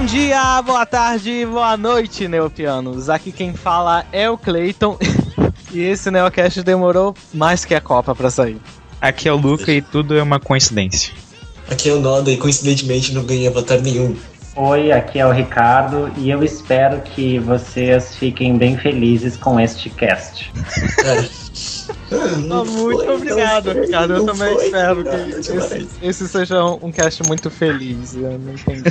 Bom dia, boa tarde, boa noite, Neopianos. Aqui quem fala é o Clayton e esse Neocast demorou mais que a Copa pra sair. Aqui é o Luca e tudo é uma coincidência. Aqui é o Noda e coincidentemente não ganhei avatar nenhum. Oi, aqui é o Ricardo e eu espero que vocês fiquem bem felizes com este cast. Muito obrigado, Ricardo. Eu também espero que esse seja um cast muito feliz. Eu não entendi.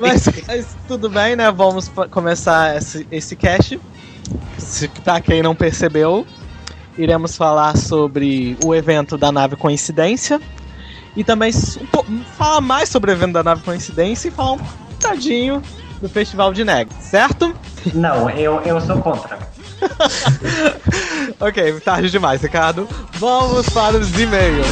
mas tudo bem, né? Vamos começar esse cast. Se tá quem não percebeu, iremos falar sobre o evento da nave Coincidência e também falar mais sobre o evento da nave Coincidência e falar um bocadinho do Festival de Neggs, certo? Não, eu sou contra. Ok, tarde demais, Ricardo. Vamos para os e-mails.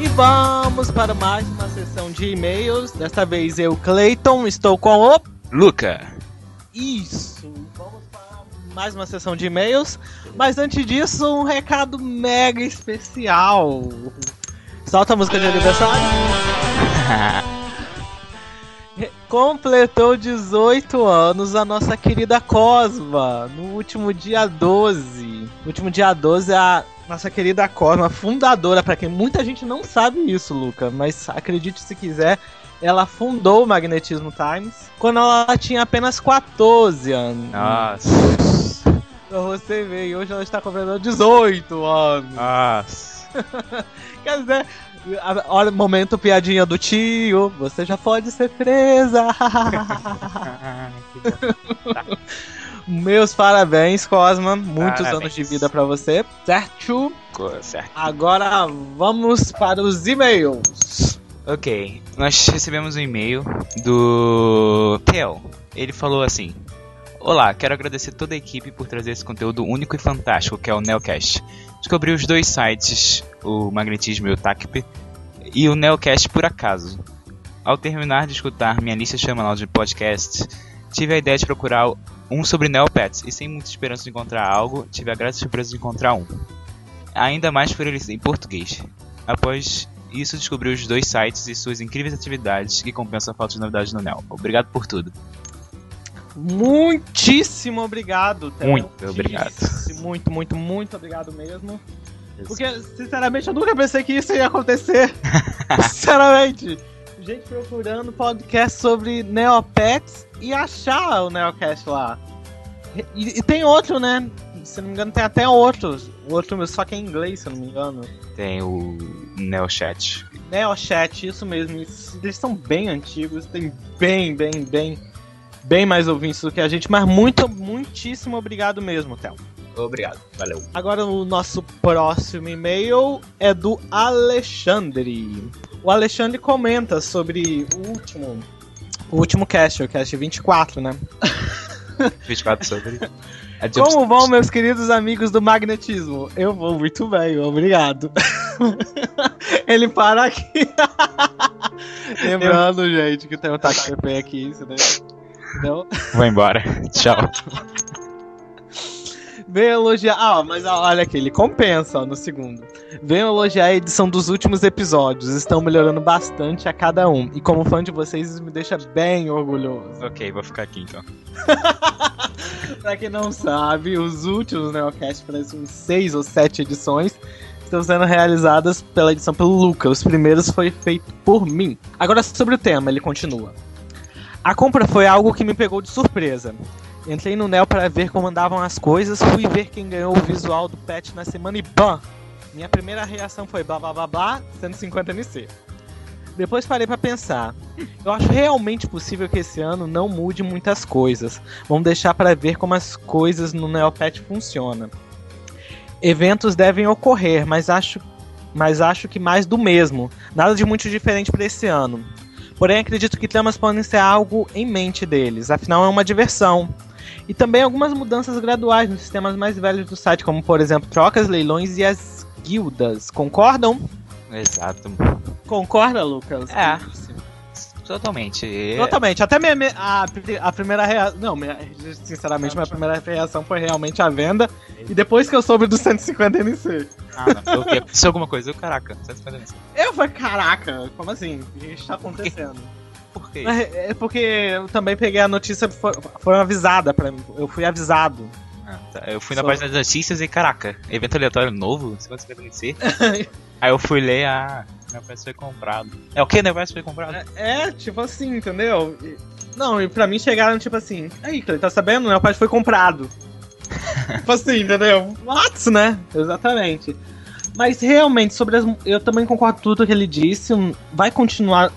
E vamos para mais uma sessão de e-mails. Desta vez eu, Clayton, estou com o... Lucca. Isso. Vamos para mais uma sessão de e-mails. Mas antes disso, um recado mega especial. Solta a música de aniversário. Completou 18 anos a nossa querida Cosma. No último dia 12. No último dia 12, a... nossa querida Cora, fundadora, pra quem muita gente não sabe isso, Luca, mas acredite se quiser, ela fundou o Magnetismo Times quando ela tinha apenas 14 anos. Nossa. Pra você ver, e hoje ela está completando 18 anos. Nossa. Quer dizer, olha, momento piadinha do tio, você já pode ser presa. Meus parabéns, Cosma. Muitos anos de vida pra você. Certo? Certo. Agora vamos para os e-mails. Ok. Nós recebemos um e-mail do Theo. Ele falou assim: olá, quero agradecer toda a equipe por trazer esse conteúdo único e fantástico que é o Neocast. Descobri os dois sites, o Magnetismo e o TACP, e o Neocast por acaso. Ao terminar de escutar minha lista semanal de podcasts, tive a ideia de procurar um sobre Neopets, e sem muita esperança de encontrar algo, tive a grata surpresa de encontrar um. Ainda mais por eles em português. Após isso, descobri os dois sites e suas incríveis atividades que compensam a falta de novidades no Neo. Obrigado por tudo. Muitíssimo obrigado, Theo. Muito obrigado. Muito, muito, muito obrigado mesmo. Isso. Porque, sinceramente, eu nunca pensei que isso ia acontecer. Sinceramente. Gente procurando podcast sobre Neopets e achar o Neocast lá. E tem outro, né? Se não me engano, tem até outro. O outro só que é em inglês, se não me engano. Tem o NeoChat. NeoChat, isso mesmo. Eles são bem antigos. Tem bem mais ouvintes do que a gente. Mas muitíssimo obrigado mesmo, Theo. Obrigado, valeu. Agora o nosso próximo e-mail é do Alexandre. O Alexandre comenta sobre o último cast, o cast 24, né? 24 sobre... Como vão, meus queridos amigos do magnetismo? Eu vou muito bem, obrigado. Ele para aqui. Lembrando, gente, que tem o TACP aqui, isso, né? Então... Vou embora, tchau. Vem elogiar... Ah, mas olha aqui, ele compensa ó, no segundo. Vem elogiar a edição dos últimos episódios. Estão melhorando bastante a cada um. E como fã de vocês, isso me deixa bem orgulhoso. Ok, vou ficar aqui então. Pra quem não sabe, os últimos Neocast, para uns 6 ou 7 edições, estão sendo realizadas pela edição pelo Lucca. Os primeiros foi feito por mim. Agora sobre o tema, ele continua. A compra foi algo que me pegou de surpresa. Entrei no Neo para ver como andavam as coisas, fui ver quem ganhou o visual do patch na semana e BAM! Minha primeira reação foi blá blá blá blá, 150 NC. Depois parei para pensar, eu acho realmente possível que esse ano não mude muitas coisas. Vamos deixar para ver como as coisas no NeoPatch funcionam. Eventos devem ocorrer, mas acho que mais do mesmo. Nada de muito diferente para esse ano. Porém acredito que tramas podem ser algo em mente deles, afinal é uma diversão. e também algumas mudanças graduais nos sistemas mais velhos do site, como, por exemplo, trocas, leilões e as guildas. Concordam? Exato. Concorda, Lucas? É. Totalmente. Totalmente. Até a primeira reação... Não, sinceramente, minha primeira reação foi realmente a venda. E depois que eu soube do 150 MC. Ah, não. Eu pensei alguma coisa. Eu, caraca, 150 MC. Eu falei, caraca, como assim? O que está acontecendo? Por quê? É porque eu também peguei a notícia, foi avisada pra mim. Eu fui avisado. Ah, tá. Eu fui na página das notícias e, caraca, evento aleatório novo, 150 MC. Aí eu fui ler a... Neopets foi comprado. É o que? Neopets foi comprado? É, tipo assim, entendeu? Não, e pra mim chegaram tipo assim, aí, tá sabendo? Neopets foi comprado. Tipo assim, entendeu? What, né? Exatamente. Mas realmente, sobre as... Eu também concordo com tudo que ele disse. Vai continuar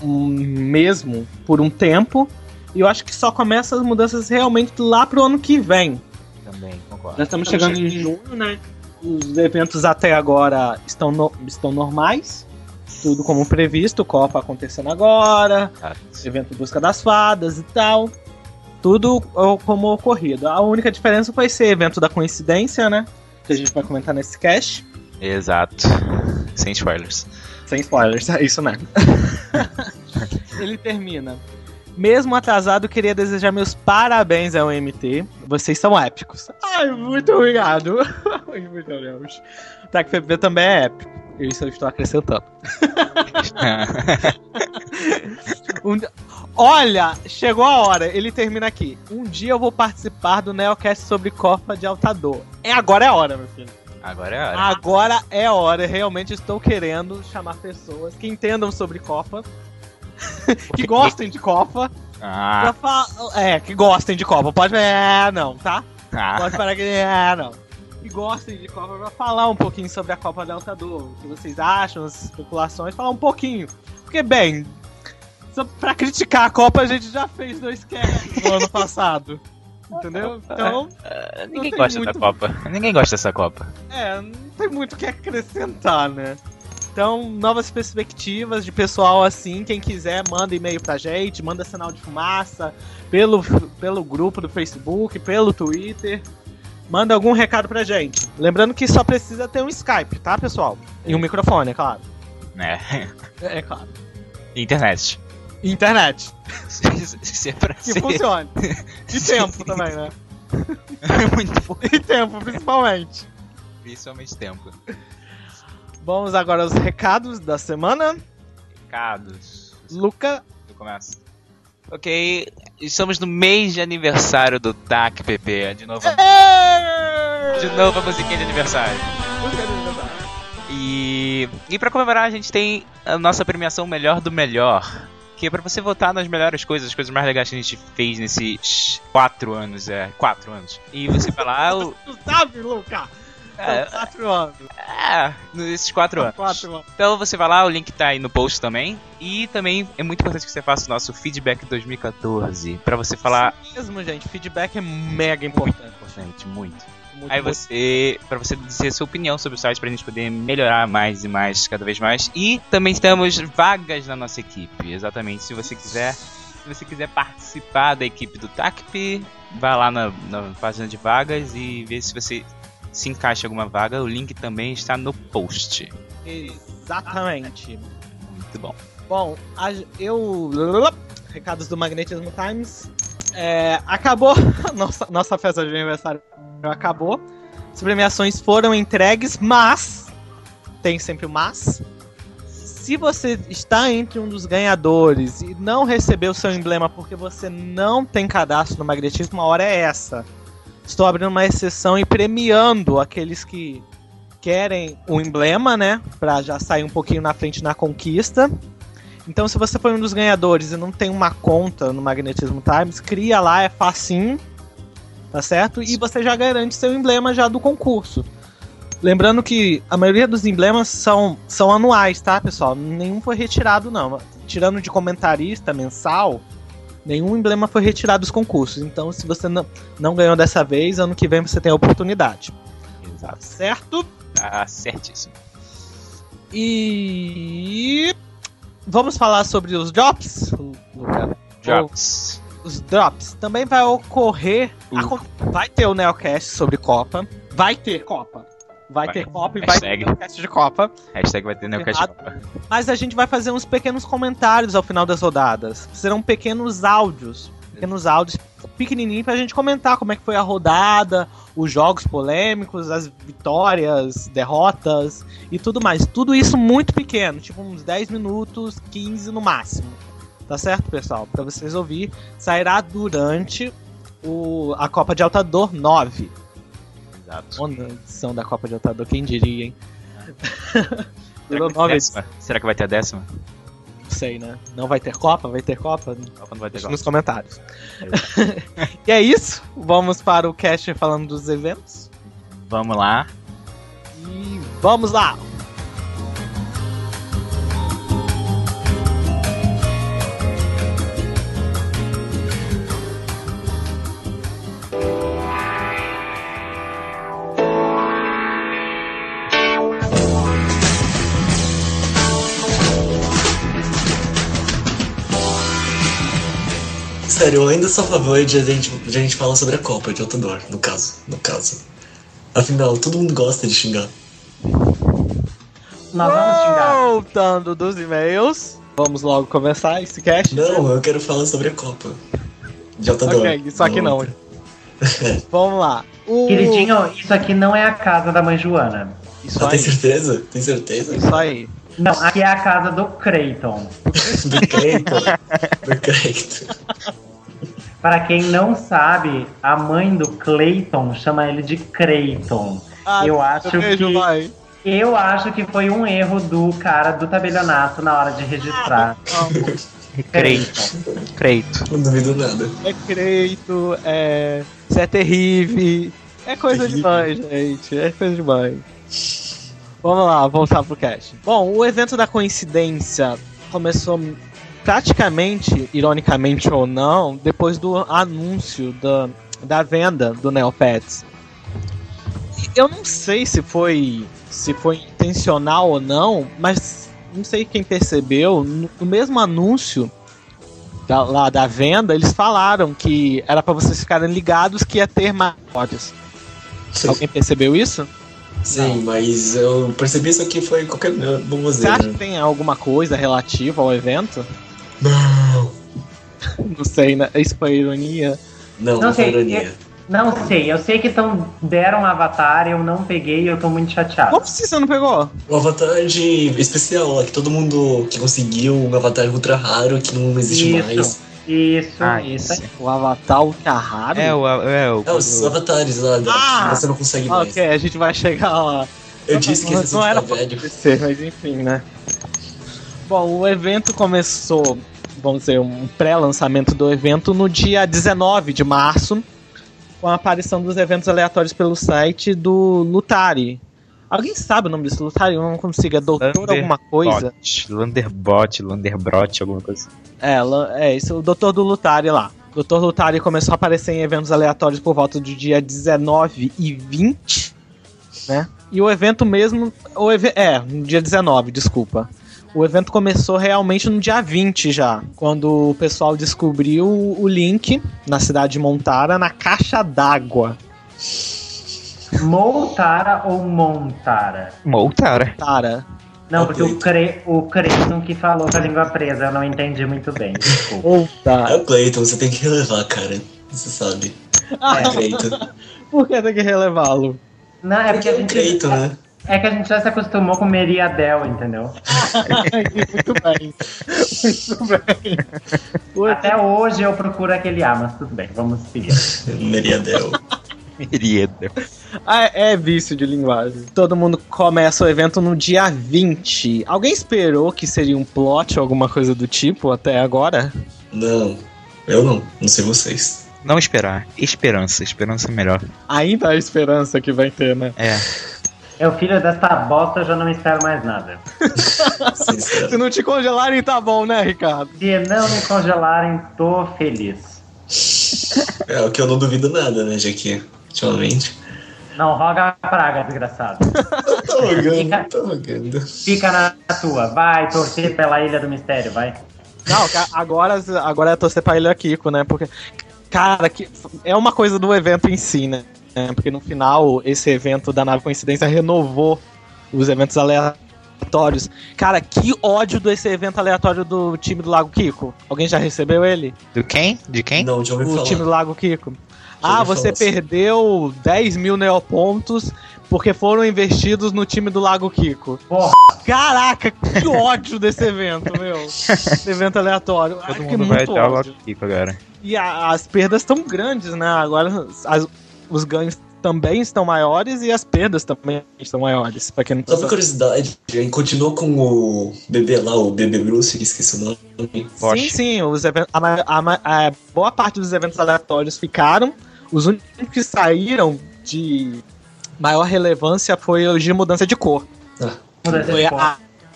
mesmo por um tempo. E eu acho que só começa as mudanças realmente lá pro ano que vem. Também, concordo. Nós estamos chegando em junho, né? Os eventos até agora estão normais. Tudo como previsto, Copa acontecendo agora, evento em busca das fadas e tal. Tudo como ocorrido. A única diferença vai ser evento da coincidência, né? Que a gente vai comentar nesse cast. Exato. Sem spoilers. Sem spoilers, é isso mesmo. Ele termina. Mesmo atrasado, queria desejar meus parabéns ao MT. Vocês são épicos. Ai, muito obrigado. Muito obrigado. O TACP também é épico. Isso eu estou acrescentando. Olha, chegou a hora. Ele termina aqui. Um dia eu vou participar do Neocast sobre Copa de Altador. Agora é a hora, meu filho. Agora é a hora. Agora é a hora. Realmente estou querendo chamar pessoas que entendam sobre Copa. Que gostem de Copa. Ah. Que gostem de Copa. Pode. Não, tá? Ah. Pode parar que. Não. Que gostem de Copa pra falar um pouquinho sobre a Copa de Altador. O que vocês acham, as especulações, falar um pouquinho. Porque, bem, só pra criticar a Copa a gente já fez 2 casts no ano passado. Entendeu? Então. Ninguém gosta da Copa. Ninguém gosta dessa Copa. Não tem muito o que acrescentar, né? Então, novas perspectivas de pessoal assim, quem quiser manda e-mail pra gente, manda sinal de fumaça, pelo grupo do Facebook, pelo Twitter, manda algum recado pra gente. Lembrando que só precisa ter um Skype, tá, pessoal? E um microfone, é claro. É claro. Internet. Que funcione. E tempo também, né? Muito bom. E tempo, principalmente. Principalmente tempo. Vamos agora aos recados da semana. Recados. Luca. Eu começo. Ok, estamos no mês de aniversário do TACPP. De novo a musiquinha de aniversário. Música de aniversário. E pra comemorar a gente tem a nossa premiação Melhor do Melhor. Que é pra você votar nas melhores coisas, as coisas mais legais que a gente fez nesses 4 anos. 4 anos. E você vai lá... Tu sabe, Luca? São 4 anos. Nesses 4 anos. Então você vai lá, o link tá aí no post também. E também é muito importante que você faça o nosso feedback 2014 pra você falar... Isso mesmo, gente, feedback é mega importante. Muito importante, muito. Aí você... pra você dizer sua opinião sobre o site, pra gente poder melhorar mais e mais, cada vez mais. E também temos vagas na nossa equipe, exatamente. Se você quiser participar da equipe do TACP, vai lá na página de vagas e vê se você... se encaixa alguma vaga, o link também está no post. Exatamente. Muito bom. Bom, recados do Magnetismo Times. Acabou. Nossa festa de aniversário acabou. As premiações foram entregues, mas... tem sempre o mas. Se você está entre um dos ganhadores e não recebeu o seu emblema porque você não tem cadastro no Magnetismo, a hora é essa. Estou abrindo uma exceção e premiando aqueles que querem o emblema, né? Pra já sair um pouquinho na frente na conquista. Então, se você foi um dos ganhadores e não tem uma conta no Magnetismo Times, cria lá, é facinho, tá certo? E você já garante seu emblema já do concurso. Lembrando que a maioria dos emblemas são anuais, tá, pessoal? Nenhum foi retirado, não. Tirando de comentarista mensal... nenhum emblema foi retirado dos concursos. Então, se você não ganhou dessa vez, ano que vem você tem a oportunidade. Exato. Certo? Tá certíssimo. E... vamos falar sobre os drops? Drops. os drops. Também vai ocorrer... Vai ter o Neocast sobre Copa. Vai ter Copa e vai ter Neocast de Copa. Hashtag vai ter Neocast de Copa. Mas a gente vai fazer uns pequenos comentários ao final das rodadas. Serão pequenos áudios. Pequenos áudios pequenininhos pra gente comentar como é que foi a rodada, os jogos polêmicos, as vitórias, derrotas e tudo mais. Tudo isso muito pequeno, tipo uns 10 minutos, 15 no máximo. Tá certo, pessoal? Pra vocês ouvir, sairá durante a Copa de Altador 9. Exato. Ou na edição da Copa de Altador, quem diria, hein? Será que vai ter a 10ª? Não sei, né? Não vai ter Copa? Vai ter Copa? Copa não vai ter Copa. Nos comentários. E é isso. Vamos para o cast falando dos eventos. Vamos lá. E vamos lá. Sério, eu ainda sou a favor de a gente falar sobre a Copa de Altador, no caso. Afinal, todo mundo gosta de xingar. Nós vamos xingar. Voltando dos e-mails, vamos logo começar esse cast? Não, eu quero falar sobre a Copa de Altador. Ok, isso aqui não. Vamos lá. Queridinho, isso aqui não é a casa da mãe Joana. Isso aí. Tem certeza? Tem certeza? Isso aí. Não, aqui é a casa do Clayton. Do Clayton. Para quem não sabe, a mãe do Clayton chama ele de Creitu. Eu acho que foi um erro do cara do tabelionato na hora de registrar. Creitu. Não duvido nada. É Creitu, você é terrível. É coisa de mãe, gente. É coisa de mãe. Vamos lá, voltar pro cast. Bom, o evento da Coincidência começou praticamente, ironicamente ou não, depois do anúncio da venda do Neopets. Eu não sei se foi intencional ou não, mas não sei quem percebeu, no mesmo anúncio da venda, eles falaram que era pra vocês ficarem ligados que ia ter mais mods. Alguém percebeu isso? Sim, mas eu percebi isso aqui foi qualquer bombozeira. Você acha que tem alguma coisa relativa ao evento? Não. Não sei, né? Isso foi ironia? Não foi ironia. Eu sei que deram um avatar, eu não peguei e eu tô muito chateado. Como se você não pegou? Um avatar de especial, que todo mundo que conseguiu um avatar ultra raro que não existe isso. Mais. Isso. O avatar ultra raro? Os avatares lá, você não consegue mais. Ok, a gente vai chegar lá. Eu disse que esse não era pra acontecer, mas enfim, né? Bom, o evento começou, vamos dizer, um pré-lançamento do evento no dia 19 de março, com a aparição dos eventos aleatórios pelo site do Lutari. Alguém sabe o nome desse Lutari? Eu não consigo. É doutor alguma coisa? Landerbrot, alguma coisa. É isso, o doutor do Lutari lá. O doutor Lutari começou a aparecer em eventos aleatórios por volta do dia 19 e 20, né? E o evento mesmo... no dia 19, desculpa. O evento começou realmente no dia 20 já, quando o pessoal descobriu o link na cidade de Montara, na caixa d'água. Montara ou Montara? Montara. Não, porque o Creiton que falou com a língua presa, eu não entendi muito bem, desculpa. Montara. É o Cleiton, você tem que relevar, cara. Você sabe. É o Cleiton. Por que tem que relevá-lo? Não, é porque é o Cleiton, né? É que a gente já se acostumou com Meriadel, entendeu? Muito bem. Até hoje eu procuro aquele mas tudo bem, vamos seguir. Meriadel. É vício de linguagem. Todo mundo começa o evento no dia 20. Alguém esperou que seria um plot ou alguma coisa do tipo até agora? Não, eu não sei vocês. Não esperar, esperança é melhor. Ainda há esperança que vai ter, né? É o filho dessa bosta, eu já não espero mais nada. Se não te congelarem, tá bom, né, Ricardo? Se não me congelarem, tô feliz. É o que eu não duvido nada, né, já que ultimamente. Não, roga a praga, desgraçado. Tô rogando. Fica na tua, vai torcer pela Ilha do Mistério, vai. Não, agora é torcer pra Ilha Kiko, né? Porque, cara, que é uma coisa do evento em si, né? Porque no final, esse evento da nave Coincidência renovou os eventos aleatórios. Cara, que ódio desse evento aleatório do time do Lago Kiko. Alguém já recebeu ele? Do quem? De quem? Não, já ouvi falar. O time do Lago Kiko. Ah, você perdeu 10 mil neopontos porque foram investidos no time do Lago Kiko. Porra. Caraca, que ódio desse evento, meu. Esse evento aleatório. Todo mundo vai dar o Lago Kiko agora. E as perdas estão grandes, né? Agora os ganhos também estão maiores e as perdas também estão maiores. Pra quem não sabe. Só uma curiosidade, ele continuou com o bebê lá, o bebê Bruce, esqueci o nome. Sim, sim, a boa parte dos eventos aleatórios ficaram. Os únicos que saíram de maior relevância foi o de mudança de cor. Foi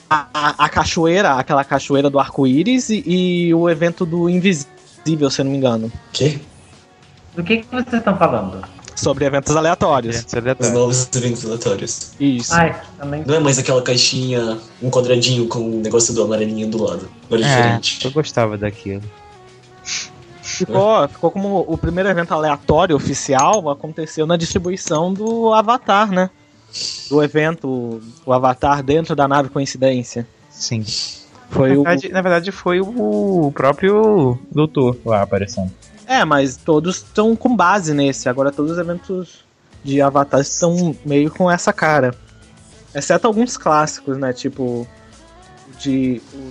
a cachoeira, aquela cachoeira do arco-íris e o evento do invisível, se eu não me engano. Que? Do que vocês estão falando? Sobre eventos aleatórios. Os novos eventos aleatórios. Isso. Ai, também... Não é mais aquela caixinha, um quadradinho com o negócio do amarelinho do lado. Agora é diferente. Eu gostava daquilo. Ficou como o primeiro evento aleatório oficial aconteceu na distribuição do Avatar, né? Do evento, o Avatar dentro da nave Coincidência. Sim. Foi na verdade foi o próprio doutor lá aparecendo. É, mas todos estão com base nesse. Agora todos os eventos de Avatar estão meio com essa cara. Exceto alguns clássicos, né? Tipo,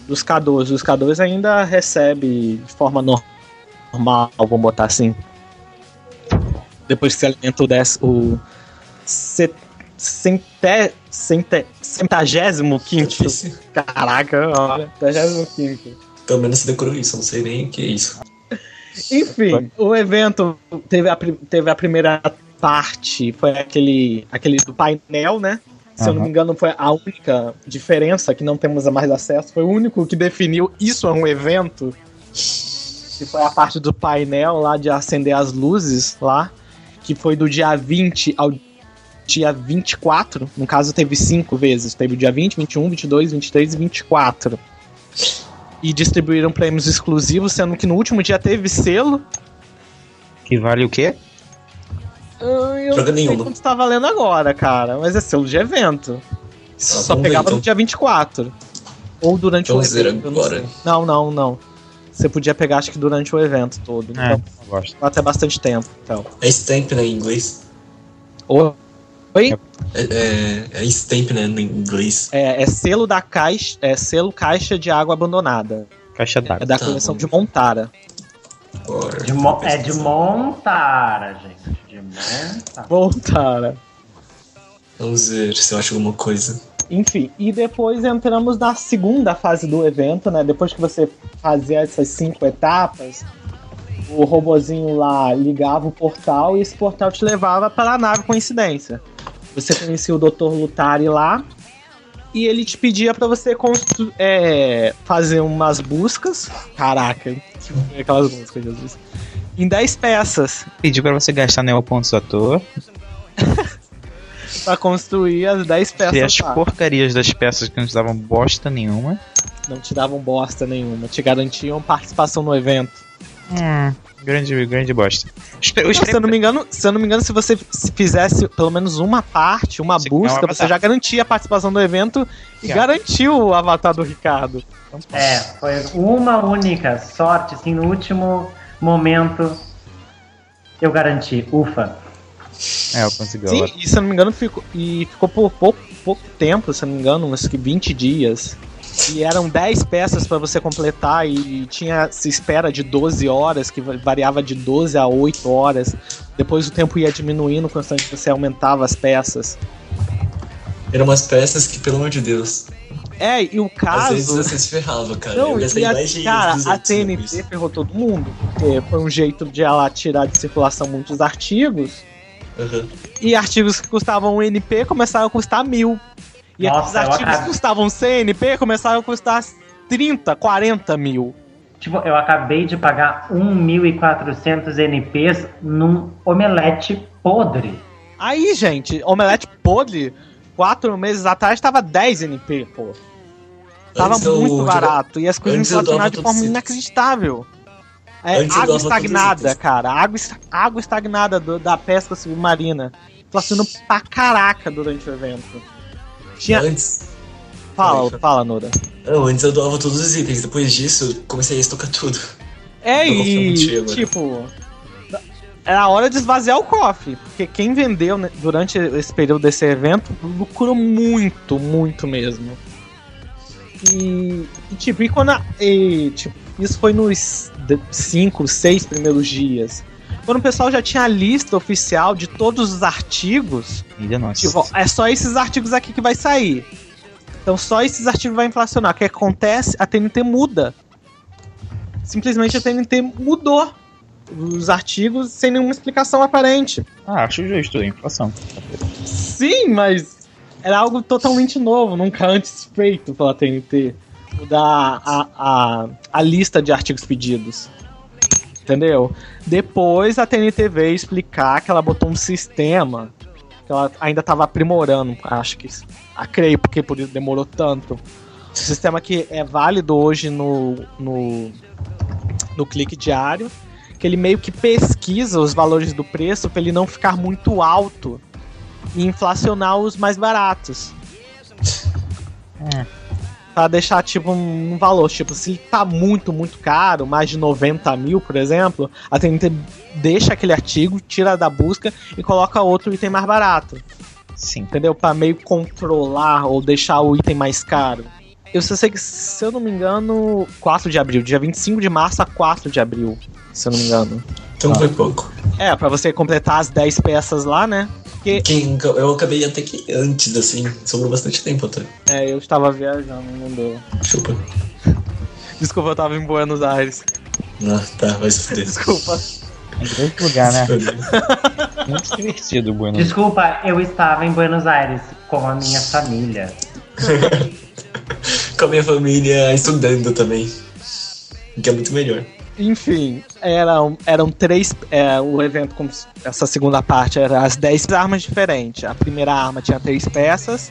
dos K2. Os K2 ainda recebe de forma normal, vamos botar assim. Depois que se alimenta o 75º. Caraca, olha. 75º. Pelo menos você decorou isso, não sei nem o que é isso. Enfim, o evento teve a primeira parte, foi aquele do painel, né? Se eu não me engano, foi a única diferença que não temos mais acesso. Foi o único que definiu isso é um evento. Que foi a parte do painel lá de acender as luzes lá, que foi do dia 20 ao dia 24. No caso, teve 5 vezes. Teve o dia 20, 21, 22, 23 e 24. E distribuíram prêmios exclusivos, sendo que no último dia teve selo. Que vale o quê? Eu não sei quanto está valendo agora, cara. Mas é selo de evento. Só pegava no dia 24. Ou durante o evento. Agora. Não. Você podia pegar, acho que durante o evento todo. Então, eu gosto. Até bastante tempo. Então. É stamp, né, em inglês? Oi? É stamp, né, em inglês. É selo da caixa. É selo caixa de água abandonada. Caixa d'água. É da coleção de Montara. De Montara, gente. De Montara. Vamos ver se eu acho alguma coisa. Enfim, e depois entramos na segunda fase do evento, né? Depois que você fazia essas 5 etapas, o robozinho lá ligava o portal e esse portal te levava para a nave Coincidência. Você conhecia o Dr. Lutari lá e ele te pedia para você fazer umas buscas. Caraca, que foi aquelas buscas, Jesus. Em 10 peças. Pediu para você gastar neopontos à toa. Pra construir as 10 peças. E as porcarias das peças que não te davam bosta nenhuma. Te garantiam participação no evento. Grande bosta. Se eu não me engano, se você fizesse pelo menos uma parte, uma busca, você já garantia a participação do evento e garantiu o avatar do Ricardo. É, foi uma única sorte, assim, no último momento eu garanti. Ufa. Eu consegui. Sim, agora. E se eu não me engano, ficou por pouco tempo, se eu não me engano, uns 20 dias. E eram 10 peças pra você completar e tinha se espera de 12 horas, que variava de 12 a 8 horas. Depois o tempo ia diminuindo constante, você aumentava as peças. Eram umas peças que, pelo amor de Deus. É, e o caso... Às vezes você se ferrava, cara. Não, a TNT ferrou todo mundo, porque foi um jeito de ela tirar de circulação muitos artigos. E artigos que custavam um NP começaram a custar 1000. E aqueles artigos que custavam 100 NP começaram a custar 30, 40 mil. Tipo, eu acabei de pagar 1.400 NPs num omelete podre. Aí, gente, omelete podre, 4 meses atrás tava 10 NP, pô. Tava muito barato. E as coisas inflacionaram de forma inacreditável. É, água estagnada, cara. Água estagnada da pesca submarina. Inflacionou pra caraca durante o evento. Tinha... Fala, Noda. Não, antes eu doava todos os itens. Depois disso, eu comecei a estocar tudo. É, e tipo... Era a hora de esvaziar o cofre, porque quem vendeu, né, durante esse período desse evento lucrou muito, muito mesmo. E isso foi nos 5, 6 primeiros dias. Quando o pessoal já tinha a lista oficial de todos os artigos, tipo, é só esses artigos aqui que vai sair. Então só esses artigos vai inflacionar. O que acontece? A TNT muda. Simplesmente a TNT mudou os artigos sem nenhuma explicação aparente. Ah, acho justo a inflação. Sim, mas era algo totalmente novo, nunca antes feito pela TNT. Mudar a lista de artigos pedidos. Entendeu? Depois a TNT veio explicar que ela botou um sistema que ela ainda estava aprimorando, acho que... creio, porque por isso demorou tanto. Um sistema que é válido hoje no clique diário, que ele meio que pesquisa os valores do preço para ele não ficar muito alto e inflacionar os mais baratos. Pra deixar tipo um valor, tipo, se tá muito, muito caro, mais de 90 mil, por exemplo, a TNT deixa aquele artigo, tira da busca e coloca outro item mais barato. Sim. Entendeu? Pra meio controlar ou deixar o item mais caro. Eu só sei que, se eu não me engano, 4 de abril, dia 25 de março a 4 de abril, se eu não me engano. Então foi pouco. É, pra você completar as 10 peças lá, né? Porque... eu acabei até que antes, assim, sobrou bastante tempo até. É, eu estava viajando, não deu. Chupa. Desculpa, eu tava em Buenos Aires. Ah, tá, vai se fuder. Desculpa. É um grande lugar, né? Muito divertido, Buenos Aires. Desculpa, eu estava em Buenos Aires com a minha família. Com a minha família estudando também, o que é muito melhor. Enfim, eram três... o evento, com essa segunda parte, eram as 10 armas diferentes. A primeira arma tinha 3 peças,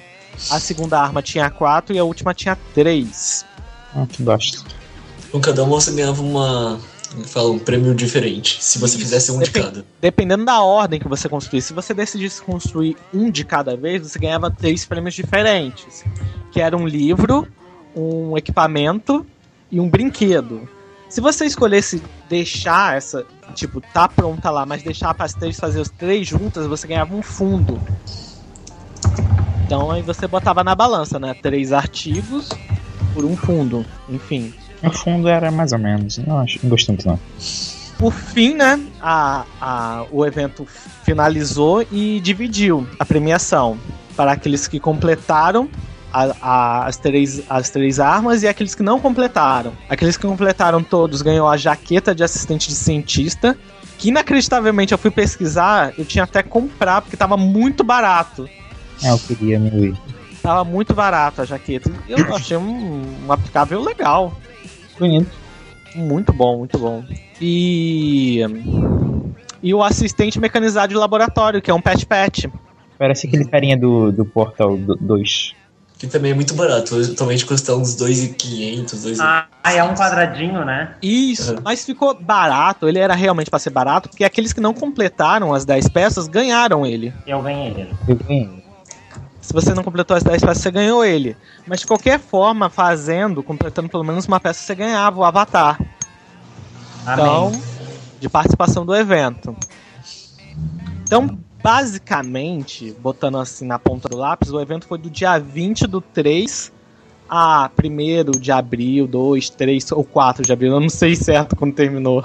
a segunda arma tinha 4 e a última tinha 3. Ah, que bosta. Com cada um você ganhava um prêmio diferente, se você fizesse um de cada. Dependendo da ordem que você construísse, se você decidisse construir um de cada vez, você ganhava 3 prêmios diferentes, que era um livro, um equipamento e um brinquedo. Se você escolhesse deixar essa, tipo, tá pronta lá, mas deixar para as 3 fazer os 3 juntas, você ganhava um fundo. Então aí você botava na balança, né? 3 artigos por um fundo, enfim. O fundo era mais ou menos, não gostei muito não. Por fim, né, o evento finalizou e dividiu a premiação para aqueles que completaram as três armas e aqueles que não completaram. Aqueles que completaram todos ganhou a jaqueta de assistente de cientista, que inacreditavelmente eu fui pesquisar, eu tinha até comprar, porque tava muito barato. Eu queria me ir. Tava muito barato a jaqueta. Eu achei um aplicável legal. Bonito. Muito bom, muito bom. E o assistente mecanizado de laboratório, que é um pet-pet. Parece aquele carinha do Portal 2. Que também é muito barato. Atualmente custa uns 2.500, 2.500. Ah, é um quadradinho, né? Isso, mas ficou barato. Ele era realmente pra ser barato, porque aqueles que não completaram as 10 peças ganharam ele. Eu ganhei ele. Se você não completou as 10 peças, você ganhou ele. Mas de qualquer forma, completando pelo menos uma peça, você ganhava o avatar. Amém. Então, de participação do evento. Então, basicamente, botando assim na ponta do lápis, o evento foi do dia 20 do 3 a 1º de abril, 2, 3 ou 4 de abril. Eu não sei certo quando terminou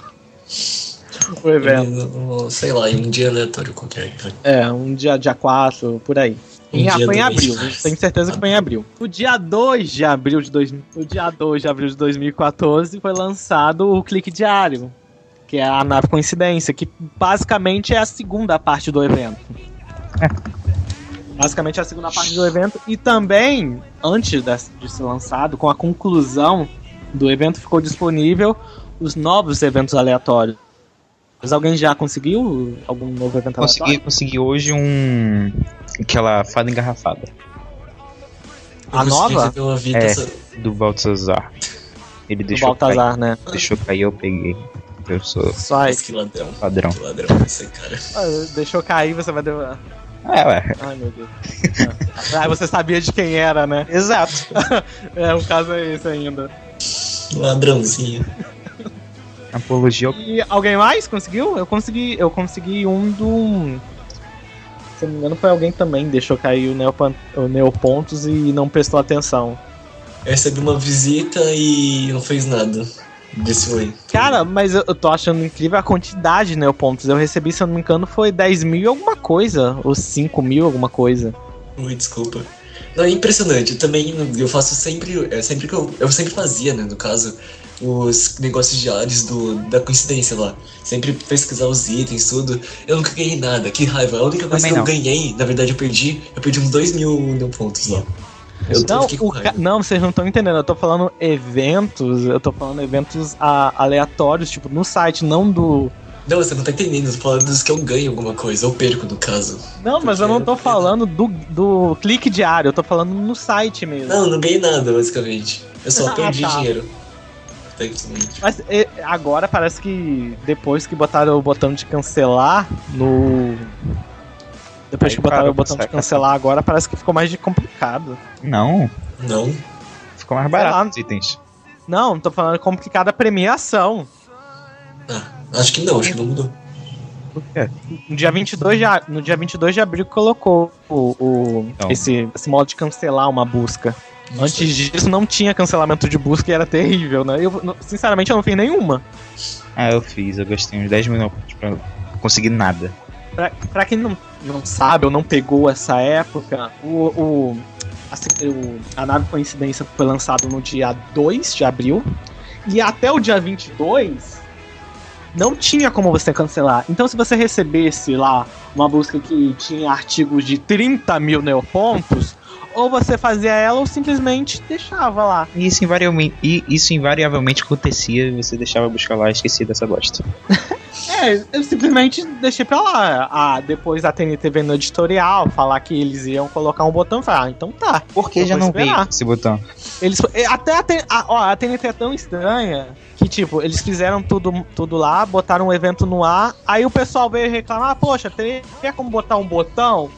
o evento. Sei lá, um dia aleatório qualquer. É, um dia 4, por aí. Foi em abril, tenho certeza que foi em abril. O dia 2 de abril de 2014 foi lançado o Clique Diário, que é a nave Coincidência, que basicamente é a segunda parte do evento. Basicamente é a segunda parte do evento, e também, antes de ser lançado, com a conclusão do evento, ficou disponível os novos eventos aleatórios. Mas alguém já conseguiu algum novo evento aleatório? Consegui hoje aquela fada engarrafada. A nova? Do Baltazar. Ele deixou Baltazar, cair, né? Deixou cair, eu peguei. Eu sou. Só esse ladrão. Padrão. Que ladrão esse cara. Deixou cair, você vai devorar. É, ué. Ai, meu Deus. Ah, você sabia de quem era, né? Exato. É, o caso é esse ainda. Ladrãozinho. Apologia. E alguém mais conseguiu? Eu consegui um do... Se não me engano, foi alguém também deixou cair o Neopontos e não prestou atenção. Eu recebi uma visita e não fez nada. Desse foi. Cara, mas eu tô achando incrível a quantidade de Neopontos. Eu recebi, se eu não me engano, foi 10 mil alguma coisa. Ou 5 mil alguma coisa. Ui, desculpa. Não, é impressionante. Eu também, eu faço sempre... É sempre que eu sempre fazia, né, no caso... os negócios diários da coincidência lá. Sempre pesquisar os itens, tudo. Eu nunca ganhei nada, que raiva. A única coisa que eu ganhei, na verdade eu perdi uns 2 mil pontos lá. Não, vocês não estão entendendo. Eu tô falando eventos, aleatórios, tipo, no site, não do... Não, você não tá entendendo, eu tô falando dos que eu ganho alguma coisa, eu perco no caso. Não, mas eu não tô falando do clique diário, eu tô falando no site mesmo. Não, não ganhei nada, basicamente. Eu só perdi dinheiro. Mas agora parece que depois que botaram o botão de cancelar no... Depois que botaram o botão de cancelar agora, parece que ficou mais complicado. Não. Ficou mais barato os itens. Não, tô falando complicada a premiação. Ah, acho que não mudou. Por quê? No dia 22 de abril colocou esse modo de cancelar uma busca. Antes disso não tinha cancelamento de busca e era terrível, né? Sinceramente eu não fiz nenhuma. Ah, eu gastei uns 10 minutos pra não conseguir nada. Pra quem não sabe ou não pegou essa época, a nave Coincidência foi lançada no dia 2 de abril e até o dia 22 não tinha como você cancelar. Então se você recebesse lá uma busca que tinha artigos de 30 mil neopontos, ou você fazia ela ou simplesmente deixava lá. E isso invariavelmente acontecia, você deixava buscar lá e esquecia dessa bosta. Eu simplesmente deixei pra lá. Depois a TNT veio no editorial falar que eles iam colocar um botão e falar, então tá. Por que já não veio esse botão? A TNT é tão estranha que, tipo, eles fizeram tudo lá, botaram um evento no ar, aí o pessoal veio reclamar, poxa, teria como botar um botão?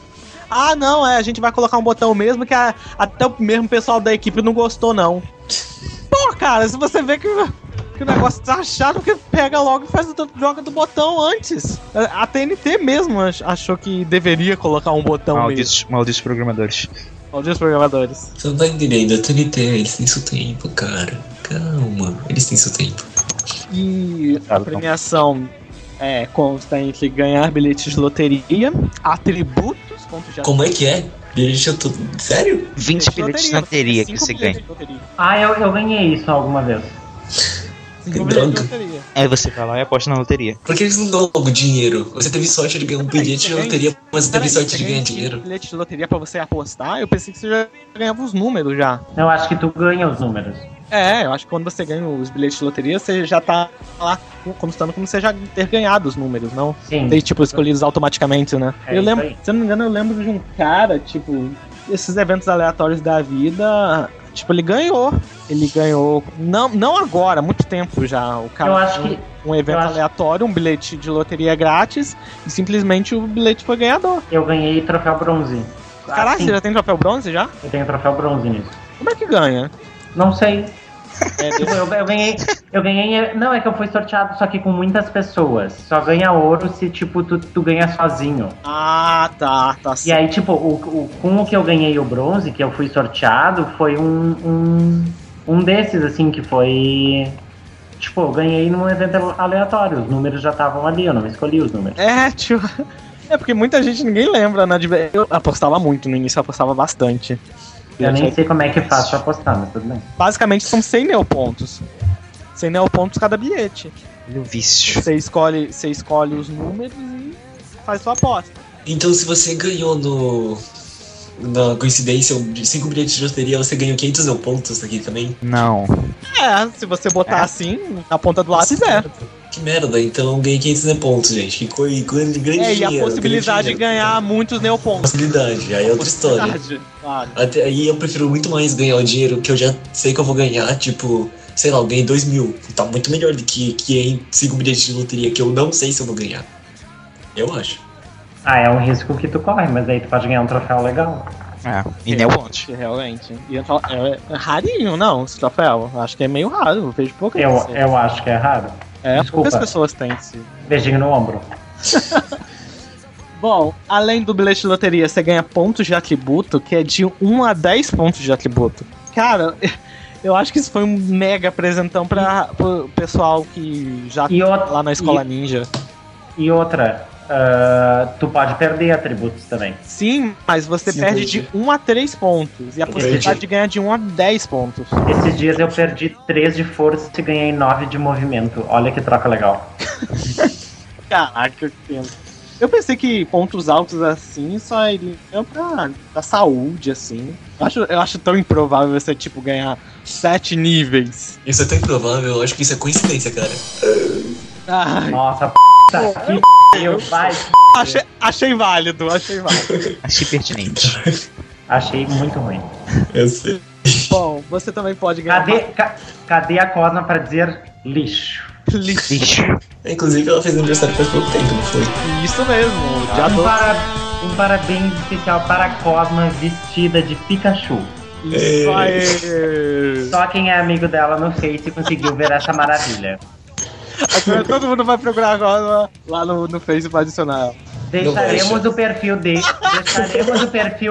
Ah, não, a gente vai colocar um botão mesmo que até o mesmo pessoal da equipe não gostou, não. Pô, cara, se você vê que o negócio tá chato, porque pega logo e joga do botão antes. A TNT mesmo achou que deveria colocar um botão mesmo. Malditos programadores. Você não tá entendendo, a TNT, eles têm seu tempo, cara. Calma, eles têm seu tempo. E a premiação é consta entre ganhar bilhetes de loteria, atributo. Como é que é? Sério? 20 bilhetes de loteria que você ganha. Eu ganhei isso alguma vez. Que droga. Aí você vai lá e aposta na loteria. Por que eles não dão logo dinheiro? Você teve sorte de ganhar um bilhete de loteria, mas você teve sorte de ganhar dinheiro. Bilhete de loteria pra você apostar? Eu pensei que você já ganhava os números já. Eu acho que tu ganha os números. Eu acho que quando você ganha os bilhetes de loteria, você já tá lá constando como você já ter ganhado os números, não? Sim. Tem, tipo, escolhidos automaticamente, né? Eu lembro, se eu não me engano, eu lembro de um cara, tipo, esses eventos aleatórios da vida, tipo, ele ganhou, não agora, há muito tempo já, o cara... Eu acho que... Um evento aleatório, um bilhete de loteria grátis, e simplesmente o bilhete foi ganhador. Eu ganhei troféu bronze. Caraca, você já tem troféu bronze, já? Eu tenho troféu bronze nisso. Como é que ganha? Não sei. Eu ganhei. Não, é que eu fui sorteado, só que com muitas pessoas. Só ganha ouro se, tipo, tu ganha sozinho. Ah, tá. E aí, tipo, com o que eu ganhei o bronze, que eu fui sorteado, foi um desses, assim, que foi... Tipo, eu ganhei num evento aleatório. Os números já estavam ali, eu não escolhi os números. Porque muita gente, ninguém lembra, né? Eu apostava muito, no início eu apostava bastante. Eu nem sei como é que faço pra apostar, mas tudo bem. Basicamente são 100 neopontos. 100 neopontos cada bilhete. Olha o vício. Você escolhe os números e faz sua aposta. Então se você ganhou na coincidência de 5 bilhetes de loteria, você ganhou 500 neopontos aqui também? Não. Se você botar assim, na ponta do lápis. Que merda, então ganhei 500 neopontos, gente. Que grande dinheiro. É, e a possibilidade de ganhar muitos neopontos. Possibilidade, aí é outra história. Claro. Até aí eu prefiro muito mais ganhar o dinheiro que eu já sei que eu vou ganhar, tipo, sei lá, eu ganhei 2.000. Tá muito melhor do que em 5 bilhetes de loteria que eu não sei se eu vou ganhar. Eu acho. Ah, é um risco que tu corre, mas aí tu pode ganhar um troféu legal. É, e neoponte. Realmente. E é rarinho, não, esse troféu. Acho que é meio raro, eu vejo pouco. Eu acho que é raro. É, poucas pessoas têm esse. Beijinho no ombro. Bom, além do bilhete de loteria, você ganha pontos de atributo, que é de 1 a 10 pontos de atributo. Cara, eu acho que isso foi um mega presentão para o pessoal que já tá lá na escola ninja. E outra, tu pode perder atributos também. Sim, mas você perde de 1 a 3 pontos. E a possibilidade de ganhar de 1 a 10 pontos. Esses dias eu perdi 3 de força e ganhei 9 de movimento. Olha que troca legal. Caraca, que pena. Eu pensei que pontos altos assim só iriam pra saúde, assim. Eu acho tão improvável você, tipo, ganhar 7 níveis. Isso é tão improvável, eu acho que isso é coincidência, cara. Ai. Nossa, que pariu, vai. Achei válido. Achei pertinente. Achei muito ruim. Eu sei. Bom, você também pode ganhar... Cadê a Cosma pra dizer lixo? Lixo. Inclusive ela fez aniversário faz pouco tempo, não foi? Isso mesmo, um parabéns especial para a Cosma vestida de Pikachu. Isso aí. Só quem é amigo dela no Face conseguiu ver essa maravilha. Agora todo mundo vai procurar a Cosma lá no Face para adicionar ela. Deixaremos o perfil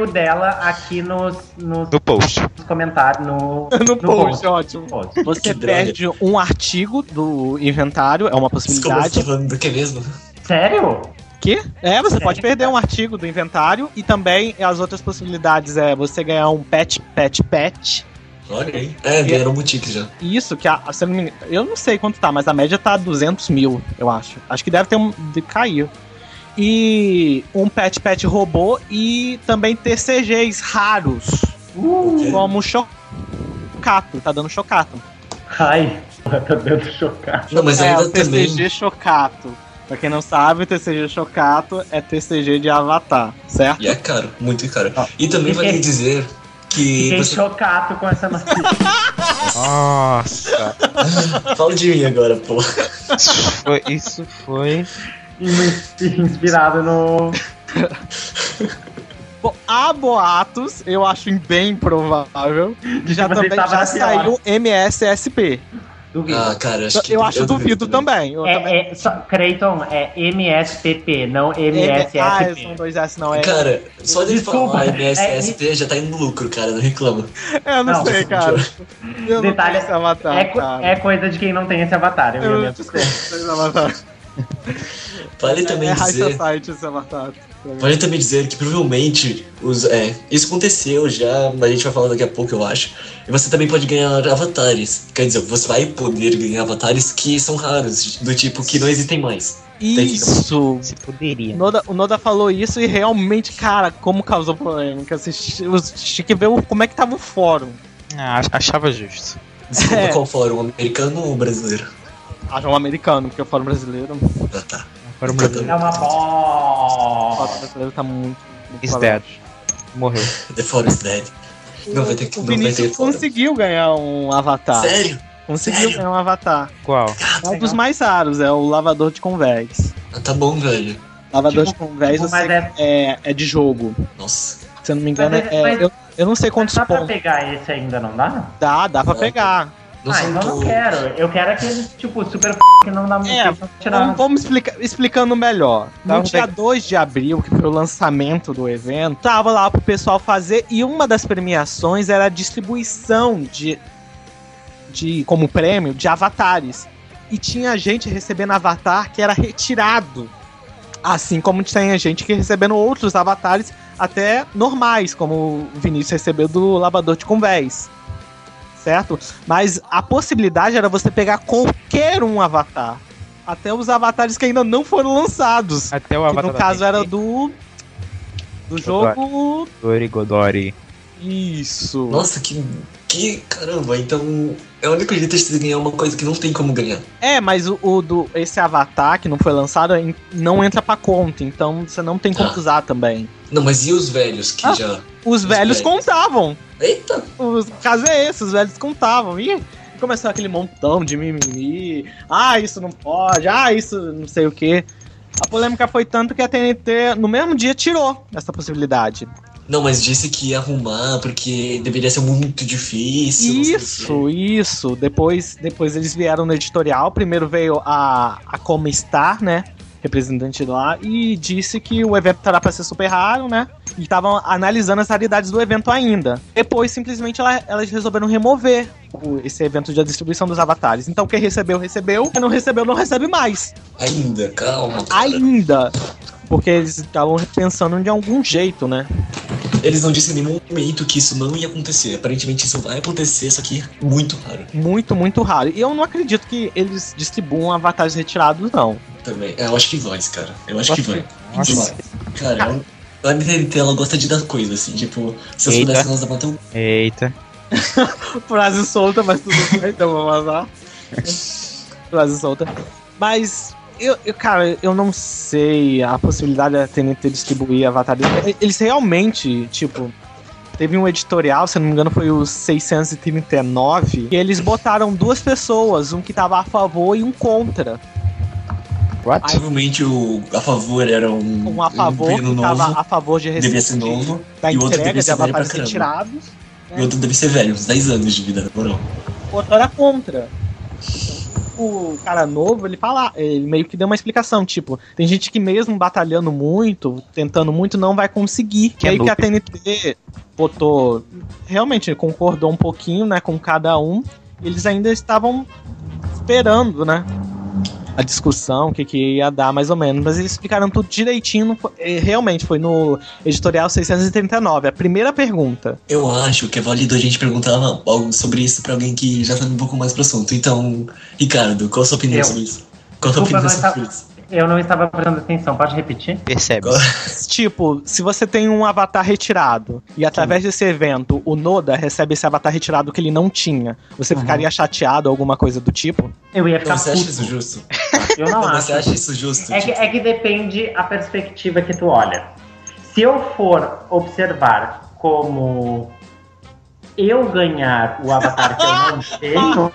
dela aqui no post. Nos comentários. No post, ótimo. Você perde um artigo do inventário, é uma possibilidade. Você tá falando do que mesmo? Sério? Que? É, você pode perder um artigo do inventário e também as outras possibilidades é você ganhar um pet. Olha aí. É, vieram boutique já. Isso, que eu não sei quanto tá, mas a média tá 200 mil, eu acho. Acho que deve ter cair. E um pet robô e também TCGs raros. Como Chocato, tá dando Chocato. Ai, tá dando Chocato. Não, mas ainda o TCG também... Chocato. Pra quem não sabe, o TCG Chocato é TCG de Avatar, certo? E é caro, muito caro. Ah. E também vale dizer que... Fiquei Chocato com essa matéria. Nossa. Fala de mim agora, pô. Isso foi... Inspirado no... Bom, há boatos, eu acho bem improvável, que já você também já saiu MSSP. Duvido. Ah, cara, acho que... Eu acho duvido também. Creiton, é MSPP, não MSSP. Ah, são dois S, não é... Cara, só de falar MSSP já tá indo lucro, cara, não reclama. Eu não sei, cara. Eu não tenho esse avatar, cara. É coisa de quem não tem esse avatar, eu não tenho esse avatar. Vale também dizer que provavelmente isso aconteceu já, mas a gente vai falar daqui a pouco, eu acho. E você também pode ganhar avatares. Quer dizer, você vai poder ganhar avatares que são raros, do tipo que não existem mais. Isso! Se poderia. O Noda falou isso e realmente, cara, como causou polêmica. Tinha que ver como é que tava o fórum. Ah, achava justo. Desculpa, qual fórum? Americano ou brasileiro? Acho um americano, porque o fórum brasileiro. Ah, tá. O fórum brasileiro é uma bosta. O fórum brasileiro tá muito is dead. Morreu. The fórum is dead. Não vai ter que. O Vinícius conseguiu ganhar um avatar. Sério? Conseguiu ganhar um avatar. Qual? É um dos mais raros, é o lavador de convés. Ah, tá bom, velho. Lavador de convés é de jogo. Nossa. Se eu não me engano, eu não sei quantos pontos. Dá pra pegar esse ainda, não dá? Dá pra pegar. Então eu não quero. Eu quero aquele, tipo, super f*** que não dá muito tempo pra tirar. Vamos explicando melhor. No dia 2 de abril, que foi o lançamento do evento, tava lá pro pessoal fazer e uma das premiações era a distribuição de como prêmio, de avatares. E tinha gente recebendo avatar que era retirado. Assim como tinha gente que recebendo outros avatares até normais, como o Vinícius recebeu do lavador de convés. Certo? Mas a possibilidade era você pegar qualquer um avatar. Até os avatares que ainda não foram lançados. Até o avatar. Que no caso era do jogo. Godori. Isso. Nossa, que que, caramba, então é o único jeito de ganhar uma coisa que não tem como ganhar. É, mas esse avatar que não foi lançado não entra pra conta, então você não tem como usar também. Não, mas e os velhos que já... Os velhos contavam. Eita! O caso é esse, os velhos contavam. Ih, começou aquele montão de mimimi. Ah, isso não pode, isso não sei o quê. A polêmica foi tanto que a TNT, no mesmo dia, tirou essa possibilidade. Não, mas disse que ia arrumar, porque deveria ser muito difícil. Isso. Depois eles vieram no editorial. Primeiro veio a Como Estar, né? Representante lá. E disse que o evento era pra ser super raro, né? E estavam analisando as raridades do evento ainda. Depois, simplesmente, elas resolveram remover esse evento de distribuição dos avatares. Então, quem recebeu. Quem não recebeu, não recebe mais. Ainda, calma. Cara. Ainda. Porque eles estavam pensando de algum jeito, né? Eles não disseram em nenhum momento que isso não ia acontecer. Aparentemente isso vai acontecer, só que é muito raro. Muito, muito raro. E eu não acredito que eles distribuam avatares retirados, não. Também. Eu acho que vai, cara. Cara, a NTT, ela gosta de dar coisa, assim. Tipo, se eu pudesse, elas abatam... Eita. Frase solta, mas tudo bem. Então vamos lá. Frase solta. Mas... Eu não sei a possibilidade da TNT distribuir avatar. Eles realmente, tipo, teve um editorial, se não me engano foi o 639, que eles botaram duas pessoas, um que tava a favor e um contra. Provavelmente o a favor era um a favor que tava novo, a favor de receber da e entrega de avatares retirados. E outro deve ser velho, uns 10 anos de vida, moral. O outro era contra. O cara novo, ele meio que deu uma explicação, tipo, tem gente que mesmo batalhando muito, tentando muito, não vai conseguir. Que aí que a TNT botou, realmente concordou um pouquinho, né, com cada um, eles ainda estavam esperando, né, a discussão, o que ia dar mais ou menos, mas eles explicaram tudo direitinho, realmente foi no editorial 639, a primeira pergunta. Eu acho que é válido a gente perguntar algo sobre isso pra alguém que já sabe um pouco mais pro assunto. Então, Ricardo, qual a sua opinião sobre isso? Qual a sua opinião sobre isso? Eu não estava prestando atenção, pode repetir? Percebe. Tipo, se você tem um avatar retirado e através desse evento o Noda recebe esse avatar retirado que ele não tinha, você ficaria chateado ou alguma coisa do tipo? Eu ia ficar puto. Você acha isso justo? Eu não acho. Você acha isso justo? É que depende a perspectiva que tu olha. Se eu for observar como eu ganhar o avatar que eu não tenho...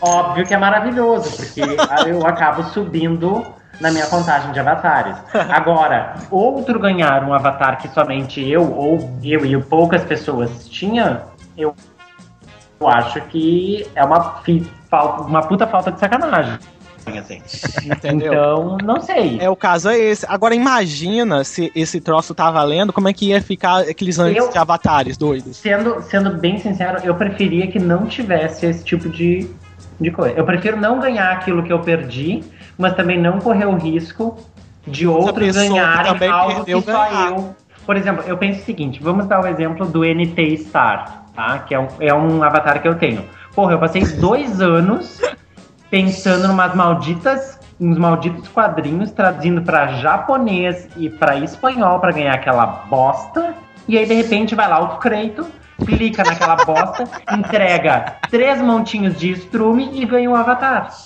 Óbvio que é maravilhoso, porque eu acabo subindo na minha contagem de avatares. Agora, outro ganhar um avatar que somente eu e poucas pessoas tinha, eu acho que é uma puta falta de sacanagem. Assim. Então, não sei. O caso é esse. Agora imagina se esse troço tá valendo, como é que ia ficar aqueles de avatares doidos? Sendo bem sincero, eu preferia que não tivesse esse tipo de coisa. Eu prefiro não ganhar aquilo que eu perdi, mas também não correr o risco de outros ganharem algo que só eu. Por exemplo, eu penso o seguinte, vamos dar o exemplo do NT Star, tá? Que é um avatar que eu tenho. Porra, eu passei 2 anos... pensando uns malditos quadrinhos, traduzindo pra japonês e pra espanhol pra ganhar aquela bosta. E aí, de repente, vai lá o Creitu, clica naquela bosta, entrega 3 montinhos de estrume e ganha um avatar.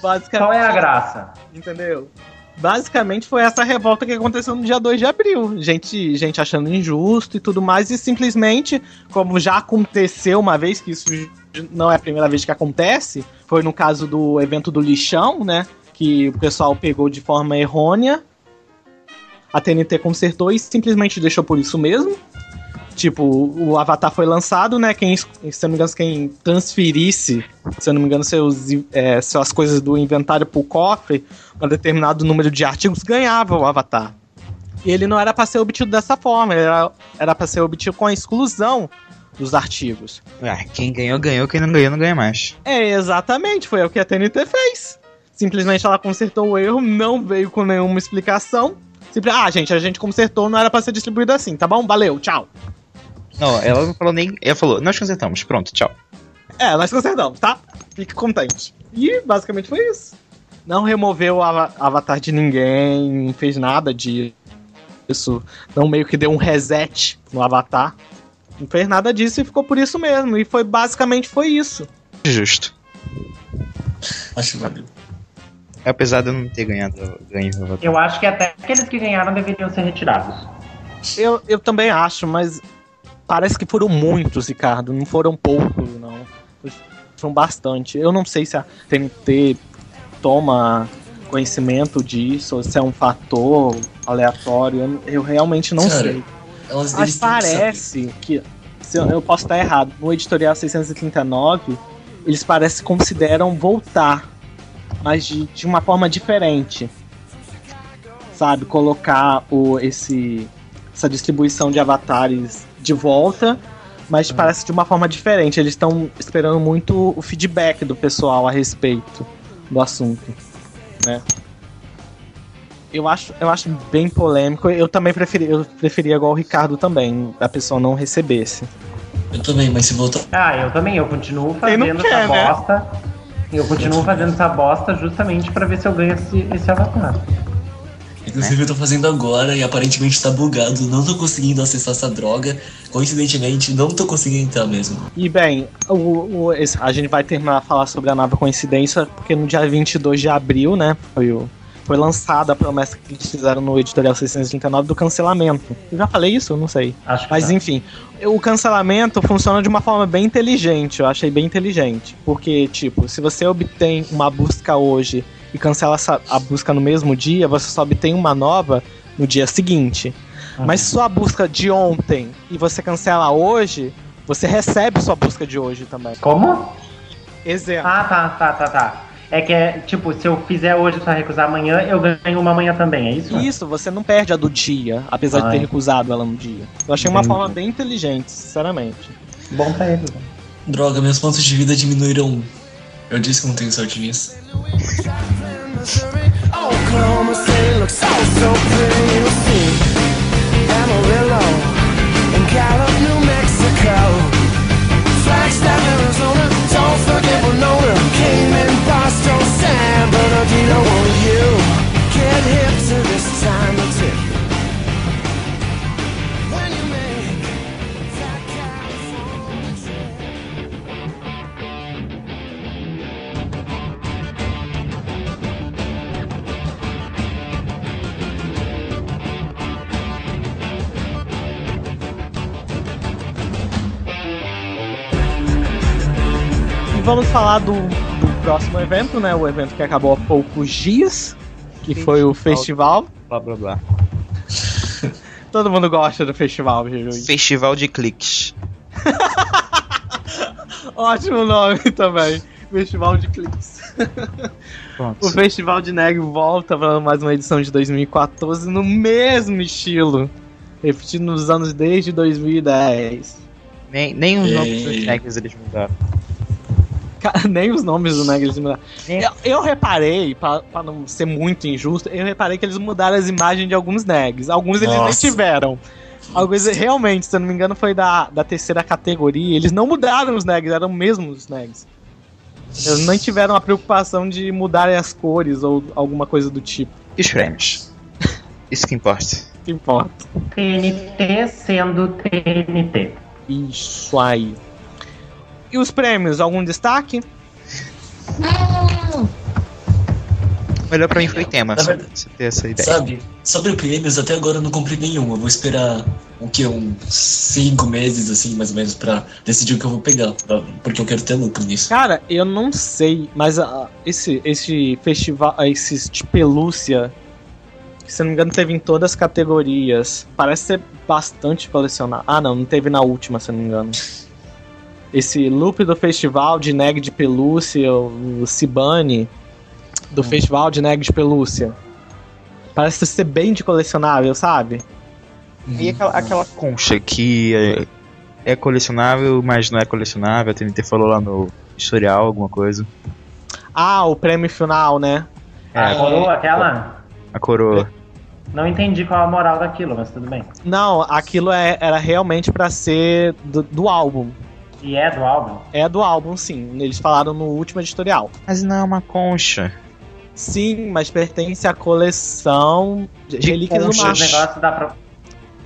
Qual é a graça? Entendeu? Basicamente foi essa revolta que aconteceu no dia 2 de abril. Gente achando injusto e tudo mais. E simplesmente, como já aconteceu uma vez, que isso não é a primeira vez que acontece, foi no caso do evento do lixão, né? Que o pessoal pegou de forma errônea. A TNT consertou e simplesmente deixou por isso mesmo. Tipo, o avatar foi lançado, né? Se eu não me engano, quem transferisse, se eu não me engano, suas coisas do inventário pro cofre, um determinado número de artigos ganhava o avatar. E ele não era pra ser obtido dessa forma, era pra ser obtido com a exclusão dos artigos. Quem ganhou, ganhou. Quem não ganha mais. Exatamente. Foi o que a TNT fez. Simplesmente ela consertou o erro, não veio com nenhuma explicação. A gente consertou, não era pra ser distribuído assim, tá bom? Valeu, tchau. Não, ela não falou nem... Ela falou, nós consertamos, pronto, tchau. Nós consertamos, tá? Fique contente. E basicamente foi isso. Não removeu o avatar de ninguém, não fez nada disso. Não meio que deu um reset no avatar. Não fez nada disso e ficou por isso mesmo. E foi basicamente foi isso. Justo. Acho válido. Apesar de eu não ter ganho. Eu acho que até aqueles que ganharam deveriam ser retirados. Eu também acho, mas parece que foram muitos, Ricardo. Não foram poucos, não. Foram bastante. Eu não sei se a TNT toma conhecimento disso, ou se é um fator aleatório. Eu realmente não sei. Mas parece que, se eu posso estar errado, no editorial 639, eles parecem que consideram voltar, mas de uma forma diferente, sabe, colocar essa distribuição de avatares de volta, mas parece de uma forma diferente. Eles estão esperando muito o feedback do pessoal a respeito do assunto, né? Eu acho bem polêmico. Eu também preferia igual o Ricardo também, a pessoa não recebesse. Eu também, mas se voltar... eu também, eu continuo fazendo essa bosta, né? Eu continuo fazendo essa bosta justamente pra ver se eu ganho esse avatar. Inclusive eu tô fazendo agora e aparentemente tá bugado, não tô conseguindo acessar essa droga. Coincidentemente, não tô conseguindo entrar mesmo. E bem, a gente vai terminar a falar sobre a nova coincidência, porque no dia 22 de abril, né, foi lançada a promessa que eles fizeram no editorial 639 do cancelamento. Eu já falei isso? Eu não sei. Acho que enfim, o cancelamento funciona de uma forma bem inteligente. Eu achei bem inteligente. Porque, tipo, se você obtém uma busca hoje e cancela a busca no mesmo dia, você só obtém uma nova no dia seguinte. Mas se sua busca de ontem e você cancela hoje, você recebe sua busca de hoje também. Como? Exemplo. Tá. É que é, tipo, se eu fizer hoje e só recusar amanhã, eu ganho uma amanhã também, é isso? Isso, você não perde a do dia, apesar de ter recusado ela no dia. Eu achei uma forma bem inteligente, sinceramente. Bom pra ele. Droga, meus pontos de vida diminuíram. Eu disse que não tenho sorte nisso. Vamos falar do próximo evento, né? O evento que acabou há poucos dias, que foi o festival. Blá blá blá. Todo mundo gosta do festival, Juju. Festival de cliques. Ótimo nome também. Festival de cliques. O Festival de Neggs volta para mais uma edição de 2014 no mesmo estilo, repetindo os anos desde 2010. Nem os nomes dos Neggs eles mudaram. Nem os nomes do Neggs mudaram. Eu reparei, pra não ser muito injusto, eu reparei que eles mudaram as imagens de alguns Neggs. Alguns eles nem tiveram. Alguns realmente, se eu não me engano, foi da terceira categoria. Eles não mudaram os Neggs, eram mesmo os Neggs. Eles nem tiveram a preocupação de mudarem as cores ou alguma coisa do tipo. E os frames. Isso que importa. Que importa. TNT sendo TNT. Isso aí. E os prêmios, algum destaque? Melhor pra mim foi o tema, você ter essa ideia. Sabe, sobre prêmios, até agora eu não comprei nenhum. Eu vou esperar uns 5 meses, assim, mais ou menos, pra decidir o que eu vou pegar, porque eu quero ter lucro nisso. Cara, eu não sei, mas esse festival, esses de pelúcia, que, se não me engano, teve em todas as categorias, parece ser bastante colecionado. Não teve na última, se não me engano. Esse loop do Festival de Neggs de Pelúcia, o Cibane do Festival de Neggs de Pelúcia, parece ser bem de colecionável, sabe? E aquela concha que é colecionável, mas não é colecionável. A TNT falou lá no historial alguma coisa. O prêmio final, né? A coroa, aquela? A coroa. Não entendi qual a moral daquilo, mas tudo bem. Não, aquilo era realmente pra ser do álbum. E é do álbum? É do álbum, sim. Eles falaram no último editorial. Mas não é uma concha. Sim, mas pertence à coleção de relíquias do mar.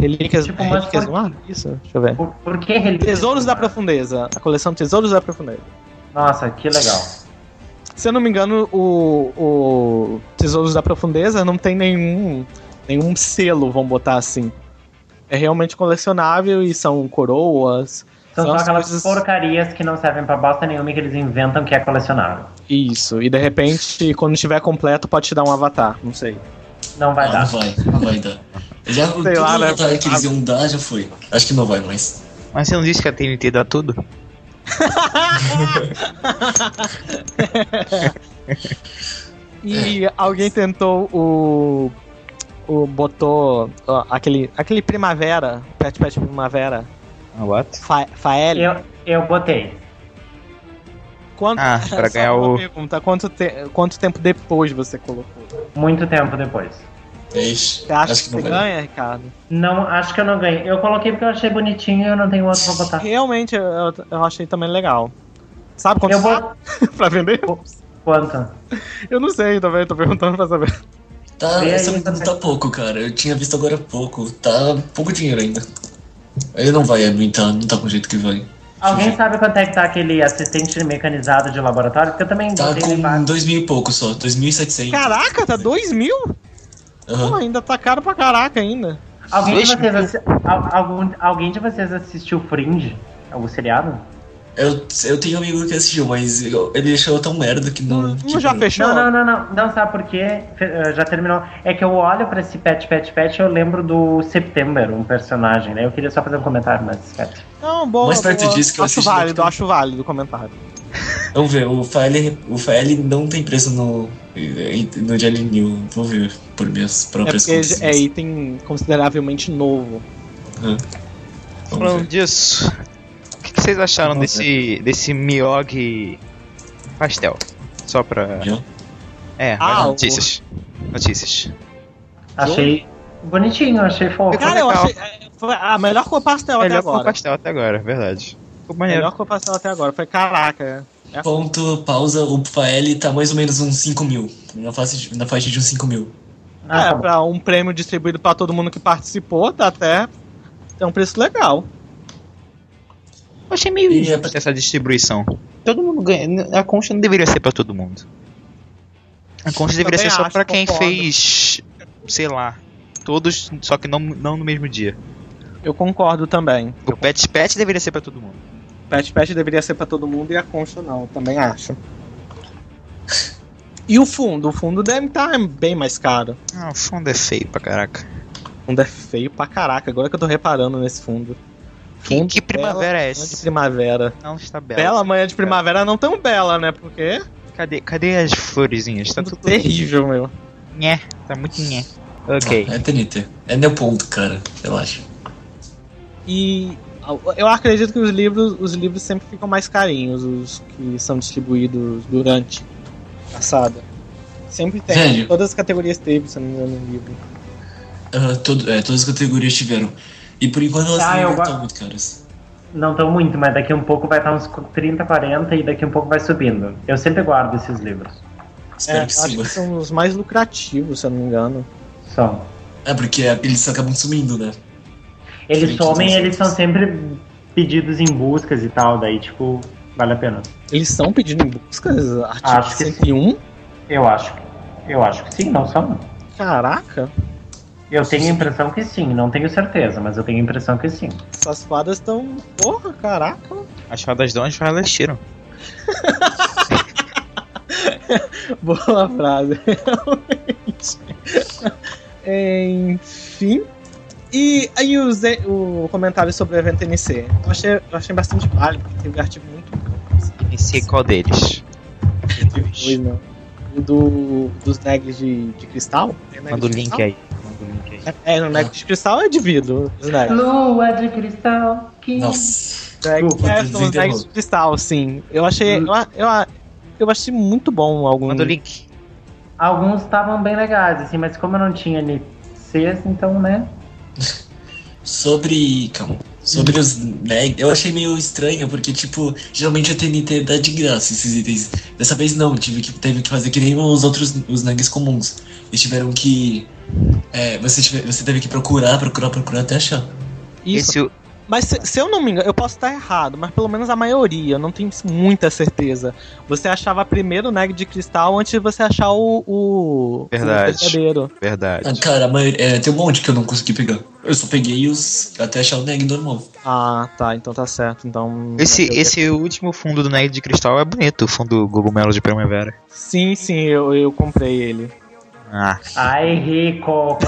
Relíquias, tipo, relíquias do mar? Isso? Deixa eu ver. Por que relíquias? Tesouros da Profundeza. A coleção Tesouros da Profundeza. Nossa, que legal. Se eu não me engano, o Tesouros da Profundeza não tem nenhum selo, vamos botar assim. É realmente colecionável e são coroas. São só aquelas coisas... porcarias que não servem pra bosta nenhuma e que eles inventam que é colecionável. Isso, e de repente, quando estiver completo, pode te dar um avatar, não sei. Não vai dar. Não vai dar. Já sei tudo lá, né? Que eles iam dar, já foi. Acho que não vai mais. Mas você não disse que a TNT dá tudo? E alguém tentou botou aquele Primavera, Pet Primavera. What? Faeli? Eu botei. Pra ganhar o... Pergunta, quanto tempo depois você colocou? Muito tempo depois. Ixi, você acha que você ganha, Ricardo? Não, acho que eu não ganhei. Eu coloquei porque eu achei bonitinho e eu não tenho outro pra botar. Realmente, eu achei também legal. Sabe quanto eu vou... pra vender? Quanto? Eu não sei também, tô perguntando pra saber. Tá, essa medida tá pouco, cara. Eu tinha visto agora pouco. Tá pouco dinheiro ainda. Ele não vai aumentar, não tá com o jeito que vai. Alguém sabe quanto é que tá aquele assistente mecanizado de laboratório? Porque eu também... Tá com 2.000 e pouco só, 2.700. Caraca, tá 2.000? Uhum. Pô, ainda tá caro pra caraca ainda. Alguém de vocês assistiu Fringe? Algum seriado? Eu tenho um amigo que assistiu, mas ele achou tão merda que não... Tipo, já fechou? Não, sabe por quê? Já terminou. É que eu olho pra esse Pet e eu lembro do September, um personagem, né? Eu queria só fazer um comentário, mas... Não, boa, mais perto disso que eu acho válido, daqui. Acho válido o comentário. Vamos ver, o Faeli não tem preço no Jelly New. Vou ver por minhas próprias contas. É item consideravelmente novo. Uhum. Falando disso... O que vocês acharam desse Miog pastel? Só pra... Notícias. Achei bonitinho, achei fofo. Cara, eu achei... A melhor cor pastel até agora. Verdade. Melhor cor pastel até agora, foi caraca. Ponto, pausa, o Faeli tá mais ou menos uns 5.000. Na faixa de uns 5.000. Pra um prêmio distribuído pra todo mundo que participou, tá até... É um preço legal. Eu achei meio injusto essa distribuição. Todo mundo ganha. A concha não deveria ser pra todo mundo. A concha deveria ser só pra quem fez, sei lá, todos, só que não no mesmo dia. Eu concordo também. O Pet deveria ser pra todo mundo. Pet deveria ser pra todo mundo e a concha não, eu também acho. E o fundo? O fundo deve estar bem mais caro. Ah, o fundo é feio pra caraca. O fundo é feio pra caraca, agora que eu tô reparando nesse fundo. Que primavera é essa? Primavera. Não está bela. Bela manhã de primavera, não tão bela, né? Porque... Cadê as florezinhas? Tá tudo terrível, meu. Nhé, tá muito nhé. Ok. É TNT. É meu ponto, cara. Relaxa. E eu acredito que os livros sempre ficam mais carinhos, os que são distribuídos durante a passada. Sempre tem. Velho. Todas as categorias teve, se não me engano, no livro. Todas as categorias tiveram. E por enquanto elas não estão muito caras. Não estão muito, mas daqui a um pouco vai estar uns 30, 40 e daqui a um pouco vai subindo. Eu sempre guardo esses livros. Espero que acho que são os mais lucrativos, se eu não me engano. São. É, porque eles acabam sumindo, né? Eles somem e eles são sempre pedidos em buscas e tal, daí tipo, vale a pena. Eles são pedidos em buscas? Acho que 101? Eu acho que sim, não são. Caraca! Eu tenho a impressão que sim, não tenho certeza, mas eu tenho a impressão que sim. Essas fadas estão... Porra, caraca. As fadas dão, as fadas tiram. Boa frase, realmente. Enfim. E aí o comentário sobre o evento NC. Eu achei bastante válido, porque teve um artigo muito bom. NC qual deles? Dos Neggs de cristal? Manda o link aí. No Neggs de cristal é de vidro. Lua de cristal. Que... Nossa. São os Neggs de cristal, sim. Eu achei. Eu achei muito bom alguns. Manda o link. Alguns estavam bem legais, assim, mas como eu não tinha NCs, então, né? Sobre os Neggs, eu achei meio estranho, porque, tipo, geralmente a TNT dá de graça esses itens. Dessa vez não, teve que fazer que nem os outros os Neggs comuns. Eles tiveram que Você teve que procurar até achar. Isso. Mas se eu não me engano, eu posso estar errado, mas pelo menos a maioria, eu não tenho muita certeza. Você achava primeiro o Neg de Cristal antes de você achar o verdadeiro. Verdade. Ah, cara, mas, tem um monte que eu não consegui pegar. Eu só peguei os até achar o Neg normal. Ah, tá, então tá certo. Então, esse último fundo do Neg de Cristal é bonito, o fundo Cogumelo de Primavera. Sim, eu comprei ele. Ah. Ai, rico!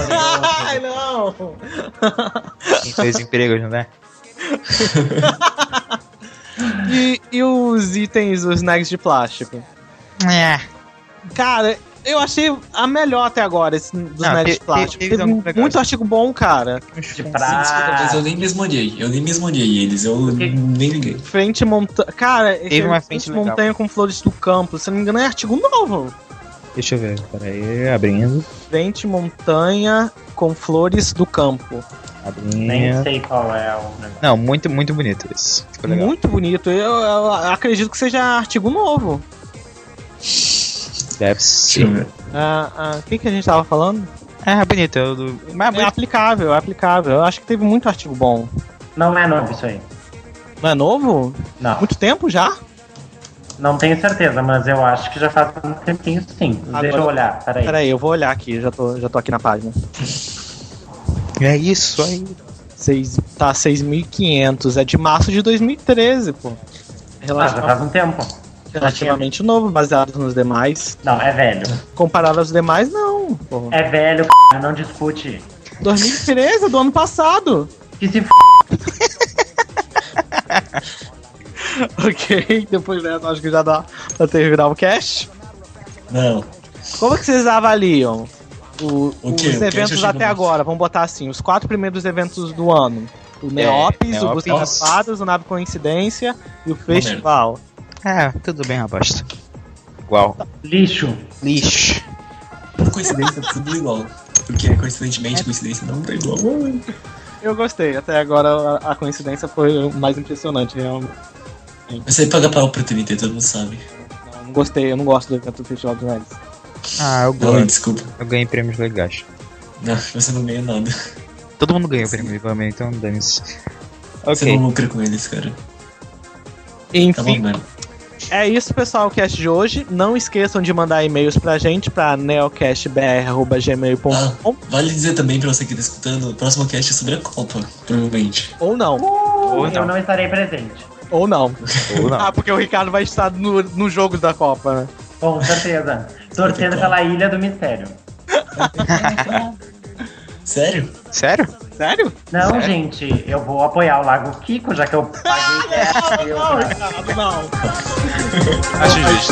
Ai, não! Quem fez empregos, não é? E os itens, os snags de plástico? É. Cara, eu achei a melhor até agora, esse dos snags de plástico. Teve muito artigo bom, cara. De prata. Eu nem me esmondei. Eles. Eu nem liguei. Frente montanha. Cara, teve uma frente montanha com flores do campo. Se não me engano, é artigo novo. Deixa eu ver, peraí, abrindo. Frente montanha com flores do campo. Abrindo. Nem sei qual é o negócio. Não, muito, muito bonito isso. Ficou legal. Muito bonito, eu acredito que seja artigo novo. Deve ser. O que a gente tava falando? É bonito, mas é aplicável, Eu acho que teve muito artigo bom. Não é novo isso aí. Não é novo? Não. Muito tempo já? Não tenho certeza, mas eu acho que já faz um tempinho sim. Deixa eu olhar, peraí. Peraí, eu vou olhar aqui, já tô aqui na página. É isso aí. Tá, 6.500, é de março de 2013, pô. Já faz um tempo. Relativamente novo, baseado nos demais. Não, é velho. Comparado aos demais, não, pô. É velho, c****, não discute. 2013, do ano passado. Que se f***. Ok, depois dessa acho que já dá pra terminar o cast. Não. Como é que vocês avaliam os eventos até agora? Vamos botar assim, os 4 primeiros eventos do ano. O Neopets, o Busca das Fadas, o Nave Coincidência e o Festival. É, tudo bem, rapaz. Igual. Lixo. Por coincidência, tudo igual. Porque, coincidentemente, coincidência não tá igual. Eu gostei. Até agora, a coincidência foi o mais impressionante, realmente. Mas aí paga pau pro TNT, todo mundo sabe. Não gostei, eu não gosto do evento do Festival de Neggs. Ah, eu ganhei. Não, desculpa. Eu ganhei prêmios legais. Não, você não ganha nada. Todo mundo ganha prêmio igualmente, então dane-se. Okay. Você não lucra com eles, cara. Enfim, tá bom, é isso, pessoal, o cast de hoje. Não esqueçam de mandar e-mails pra gente, pra neocastbr@gmail.com. Vale dizer também pra você que tá escutando, o próximo cast é sobre a Copa, provavelmente. Ou não. Eu não estarei presente. Ou não. Ah, porque o Ricardo vai estar no jogo da Copa, né? Com certeza. Torcendo pela Ilha do Mistério. Sério? Não, sério? Gente, eu vou apoiar o Lago Kiko, já que eu paguei. Não, Ricardo, não. Acho justo.